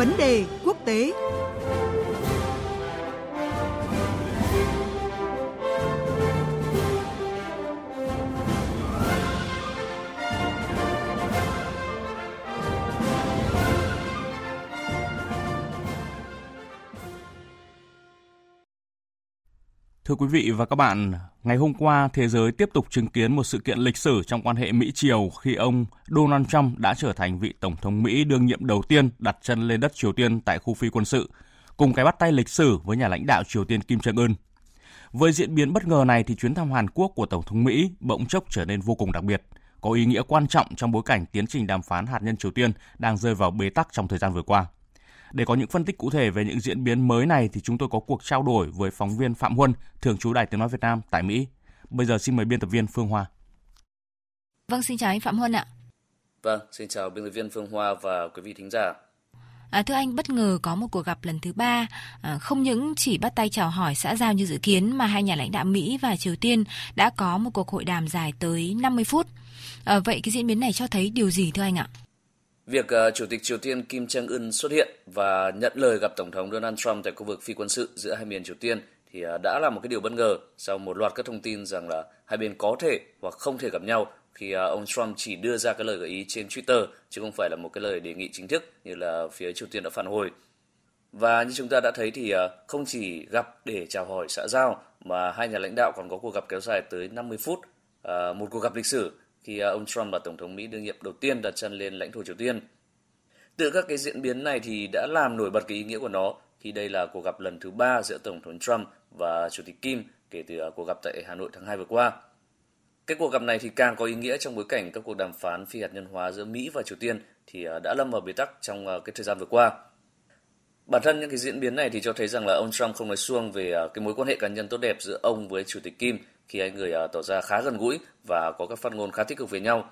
Vấn đề quốc tế. Thưa quý vị và các bạn, ngày hôm qua, thế giới tiếp tục chứng kiến một sự kiện lịch sử trong quan hệ Mỹ-Triều khi ông Donald Trump đã trở thành vị Tổng thống Mỹ đương nhiệm đầu tiên đặt chân lên đất Triều Tiên tại khu phi quân sự, cùng cái bắt tay lịch sử với nhà lãnh đạo Triều Tiên Kim Jong Un. Với diễn biến bất ngờ này thì chuyến thăm Hàn Quốc của Tổng thống Mỹ bỗng chốc trở nên vô cùng đặc biệt, có ý nghĩa quan trọng trong bối cảnh tiến trình đàm phán hạt nhân Triều Tiên đang rơi vào bế tắc trong thời gian vừa qua. Để có những phân tích cụ thể về những diễn biến mới này thì chúng tôi có cuộc trao đổi với phóng viên Phạm Huân, thường trú Đài Tiếng nói Việt Nam tại Mỹ. Bây giờ xin mời biên tập viên Phương Hoa. Vâng, xin chào anh Phạm Huân ạ. Vâng, xin chào biên tập viên Phương Hoa và quý vị thính giả. Thưa anh, bất ngờ có một cuộc gặp lần thứ ba, không những chỉ bắt tay chào hỏi xã giao như dự kiến mà hai nhà lãnh đạo Mỹ và Triều Tiên đã có một cuộc hội đàm dài tới 50 phút. Vậy cái diễn biến này cho thấy điều gì thưa anh ạ? Việc Chủ tịch Triều Tiên Kim Jong Un xuất hiện và nhận lời gặp Tổng thống Donald Trump tại khu vực phi quân sự giữa hai miền Triều Tiên thì đã là một cái điều bất ngờ sau một loạt các thông tin rằng là hai bên có thể hoặc không thể gặp nhau khi ông Trump chỉ đưa ra cái lời gợi ý trên Twitter chứ không phải là một cái lời đề nghị chính thức như là phía Triều Tiên đã phản hồi. Và như chúng ta đã thấy thì không chỉ gặp để chào hỏi xã giao mà hai nhà lãnh đạo còn có cuộc gặp kéo dài tới 50 phút, một cuộc gặp lịch sử khi ông Trump là Tổng thống Mỹ đương nhiệm đầu tiên đặt chân lên lãnh thổ Triều Tiên. Từ các cái diễn biến này thì đã làm nổi bật cái ý nghĩa của nó khi đây là cuộc gặp lần thứ 3 giữa Tổng thống Trump và Chủ tịch Kim kể từ cuộc gặp tại Hà Nội tháng 2 vừa qua. Cái cuộc gặp này thì càng có ý nghĩa trong bối cảnh các cuộc đàm phán phi hạt nhân hóa giữa Mỹ và Triều Tiên thì đã lâm vào bế tắc trong cái thời gian vừa qua. Bản thân những cái diễn biến này thì cho thấy rằng là ông Trump không nói suông về cái mối quan hệ cá nhân tốt đẹp giữa ông với Chủ tịch Kim khi hai người tỏ ra khá gần gũi và có các phát ngôn khá tích cực với nhau.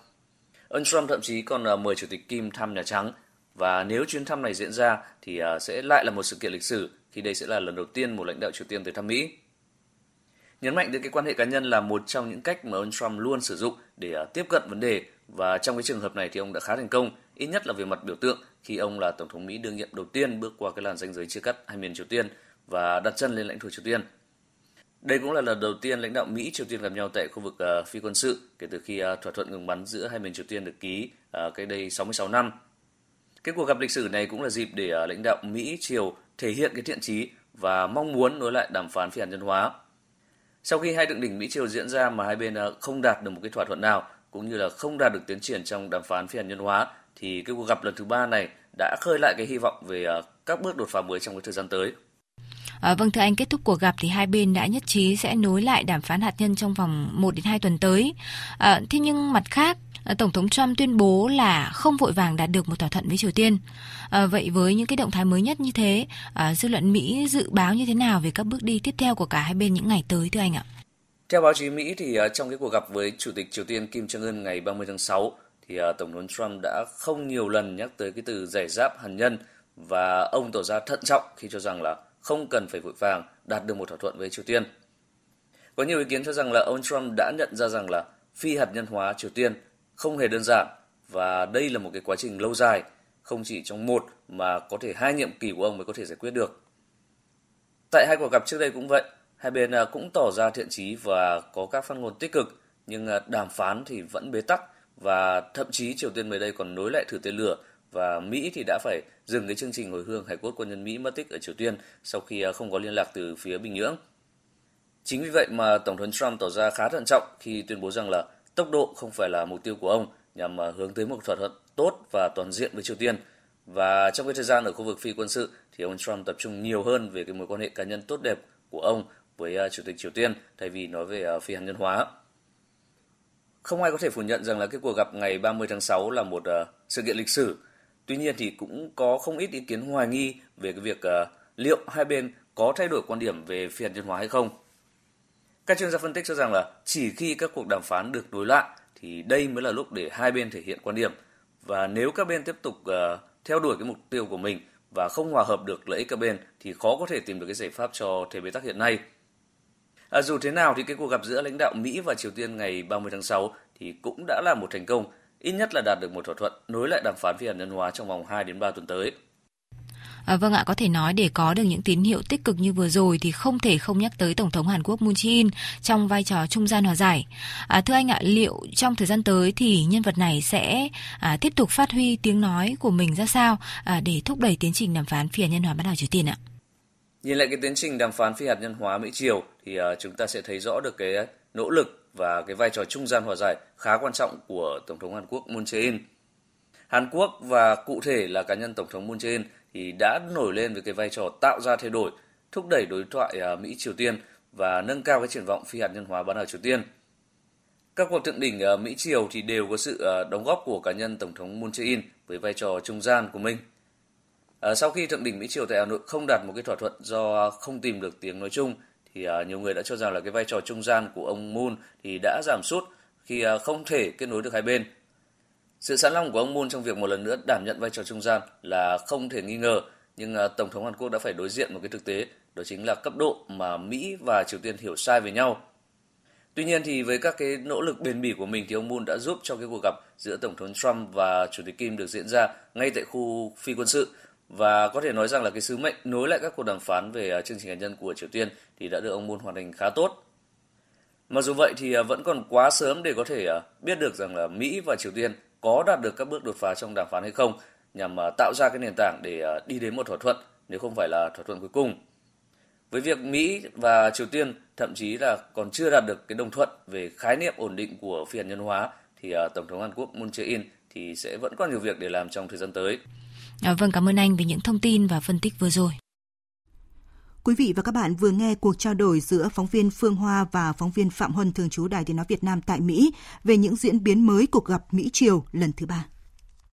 Ông Trump thậm chí còn mời Chủ tịch Kim thăm Nhà Trắng và nếu chuyến thăm này diễn ra thì sẽ lại là một sự kiện lịch sử khi đây sẽ là lần đầu tiên một lãnh đạo Triều Tiên tới thăm Mỹ. Nhấn mạnh đến cái quan hệ cá nhân là một trong những cách mà ông Trump luôn sử dụng để tiếp cận vấn đề và trong cái trường hợp này thì ông đã khá thành công, ít nhất là về mặt biểu tượng khi ông là Tổng thống Mỹ đương nhiệm đầu tiên bước qua cái làn ranh giới chia cắt hai miền Triều Tiên và đặt chân lên lãnh thổ Triều Tiên. Đây cũng là lần đầu tiên lãnh đạo Mỹ Triều Tiên gặp nhau tại khu vực phi quân sự kể từ khi thỏa thuận ngừng bắn giữa hai miền Triều Tiên được ký cách đây 66 năm. Cái cuộc gặp lịch sử này cũng là dịp để lãnh đạo Mỹ Triều thể hiện cái thiện chí và mong muốn nối lại đàm phán phi hạt nhân hóa. Sau khi hai thượng đỉnh Mỹ Triều diễn ra mà hai bên không đạt được một cái thỏa thuận nào cũng như là không đạt được tiến triển trong đàm phán phi hạt nhân hóa thì cái cuộc gặp lần thứ ba này đã khơi lại cái hy vọng về các bước đột phá mới trong cái thời gian tới. Vâng thưa anh, kết thúc cuộc gặp thì hai bên đã nhất trí sẽ nối lại đàm phán hạt nhân trong vòng 1-2 tuần tới. Thế nhưng mặt khác, Tổng thống Trump tuyên bố là không vội vàng đạt được một thỏa thuận với Triều Tiên. Vậy với những cái động thái mới nhất như thế, dư luận Mỹ dự báo như thế nào về các bước đi tiếp theo của cả hai bên những ngày tới thưa anh ạ? Theo báo chí Mỹ thì trong cái cuộc gặp với Chủ tịch Triều Tiên Kim Jong Un ngày 30 tháng 6 thì Tổng thống Trump đã không nhiều lần nhắc tới cái từ giải giáp hạt nhân và ông tỏ ra thận trọng khi cho rằng là không cần phải vội vàng đạt được một thỏa thuận với Triều Tiên. Có nhiều ý kiến cho rằng là ông Trump đã nhận ra rằng là phi hạt nhân hóa Triều Tiên không hề đơn giản và đây là một cái quá trình lâu dài, không chỉ trong một mà có thể 2 nhiệm kỳ của ông mới có thể giải quyết được. Tại hai cuộc gặp trước đây cũng vậy, hai bên cũng tỏ ra thiện chí và có các phát ngôn tích cực nhưng đàm phán thì vẫn bế tắc và thậm chí Triều Tiên mới đây còn nối lại thử tên lửa và Mỹ thì đã phải dừng cái chương trình hồi hương hải cốt quân nhân Mỹ mất tích ở Triều Tiên sau khi không có liên lạc từ phía Bình Nhưỡng. Chính vì vậy mà Tổng thống Trump tỏ ra khá thận trọng khi tuyên bố rằng là tốc độ không phải là mục tiêu của ông nhằm hướng tới một thỏa thuận tốt và toàn diện với Triều Tiên. Và trong cái thời gian ở khu vực phi quân sự thì ông Trump tập trung nhiều hơn về cái mối quan hệ cá nhân tốt đẹp của ông với Chủ tịch Triều Tiên thay vì nói về phi hạt nhân hóa. Không ai có thể phủ nhận rằng là cái cuộc gặp ngày 30 tháng 6 là một sự kiện lịch sử. Tuy nhiên thì cũng có không ít ý kiến hoài nghi về cái việc liệu hai bên có thay đổi quan điểm về phi hạt nhân hóa hay không. Các chuyên gia phân tích cho rằng là chỉ khi các cuộc đàm phán được nối lại thì đây mới là lúc để hai bên thể hiện quan điểm. Và nếu các bên tiếp tục theo đuổi cái mục tiêu của mình và không hòa hợp được lợi ích các bên thì khó có thể tìm được cái giải pháp cho thế bế tắc hiện nay. Dù thế nào thì cái cuộc gặp giữa lãnh đạo Mỹ và Triều Tiên ngày 30 tháng 6 thì cũng đã là một thành công, ít nhất là đạt được một thỏa thuận nối lại đàm phán phi hạt nhân hóa trong vòng 2-3 tuần tới. Vâng ạ, có thể nói để có được những tín hiệu tích cực như vừa rồi thì không thể không nhắc tới Tổng thống Hàn Quốc Moon Jae-in trong vai trò trung gian hòa giải. Thưa anh ạ, liệu trong thời gian tới thì nhân vật này sẽ tiếp tục phát huy tiếng nói của mình ra sao để thúc đẩy tiến trình đàm phán phi hạt nhân hóa bán đảo Triều Tiên ạ? Nhìn lại cái tiến trình đàm phán phi hạt nhân hóa Mỹ Triều thì chúng ta sẽ thấy rõ được cái nỗ lực và cái vai trò trung gian hòa giải khá quan trọng của Tổng thống Hàn Quốc Moon Jae-in. Hàn Quốc và cụ thể là cá nhân Tổng thống Moon Jae-in thì đã nổi lên với cái vai trò tạo ra thay đổi, thúc đẩy đối thoại Mỹ-Triều Tiên và nâng cao cái triển vọng phi hạt nhân hóa bán đảo Triều Tiên. Các cuộc thượng đỉnh Mỹ-Triều thì đều có sự đóng góp của cá nhân Tổng thống Moon Jae-in với vai trò trung gian của mình. Sau khi thượng đỉnh Mỹ-Triều tại Hà Nội không đạt một cái thỏa thuận do không tìm được tiếng nói chung, thì nhiều người đã cho rằng là cái vai trò trung gian của ông Moon thì đã giảm sút khi không thể kết nối được hai bên. Sự sẵn lòng của ông Moon trong việc một lần nữa đảm nhận vai trò trung gian là không thể nghi ngờ, nhưng Tổng thống Hàn Quốc đã phải đối diện một cái thực tế, đó chính là cấp độ mà Mỹ và Triều Tiên hiểu sai về nhau. Tuy nhiên thì với các cái nỗ lực bền bỉ của mình thì ông Moon đã giúp cho cái cuộc gặp giữa Tổng thống Trump và Chủ tịch Kim được diễn ra ngay tại khu phi quân sự, và có thể nói rằng là cái sứ mệnh nối lại các cuộc đàm phán về chương trình hạt nhân của Triều Tiên thì đã được ông Moon hoàn thành khá tốt. Mặc dù vậy thì vẫn còn quá sớm để có thể biết được rằng là Mỹ và Triều Tiên có đạt được các bước đột phá trong đàm phán hay không, nhằm tạo ra cái nền tảng để đi đến một thỏa thuận, nếu không phải là thỏa thuận cuối cùng. Với việc Mỹ và Triều Tiên thậm chí là còn chưa đạt được cái đồng thuận về khái niệm ổn định của phi hạt nhân hóa, thì Tổng thống Hàn Quốc Moon Jae-in thì sẽ vẫn còn nhiều việc để làm trong thời gian tới. Vâng, cảm ơn anh vì những thông tin và phân tích vừa rồi. Quý vị và các bạn vừa nghe cuộc trao đổi giữa phóng viên Phương Hoa và phóng viên Phạm Huân thường trú Đài Tiếng nói Việt Nam tại Mỹ về những diễn biến mới cuộc gặp Mỹ-Triều lần thứ 3.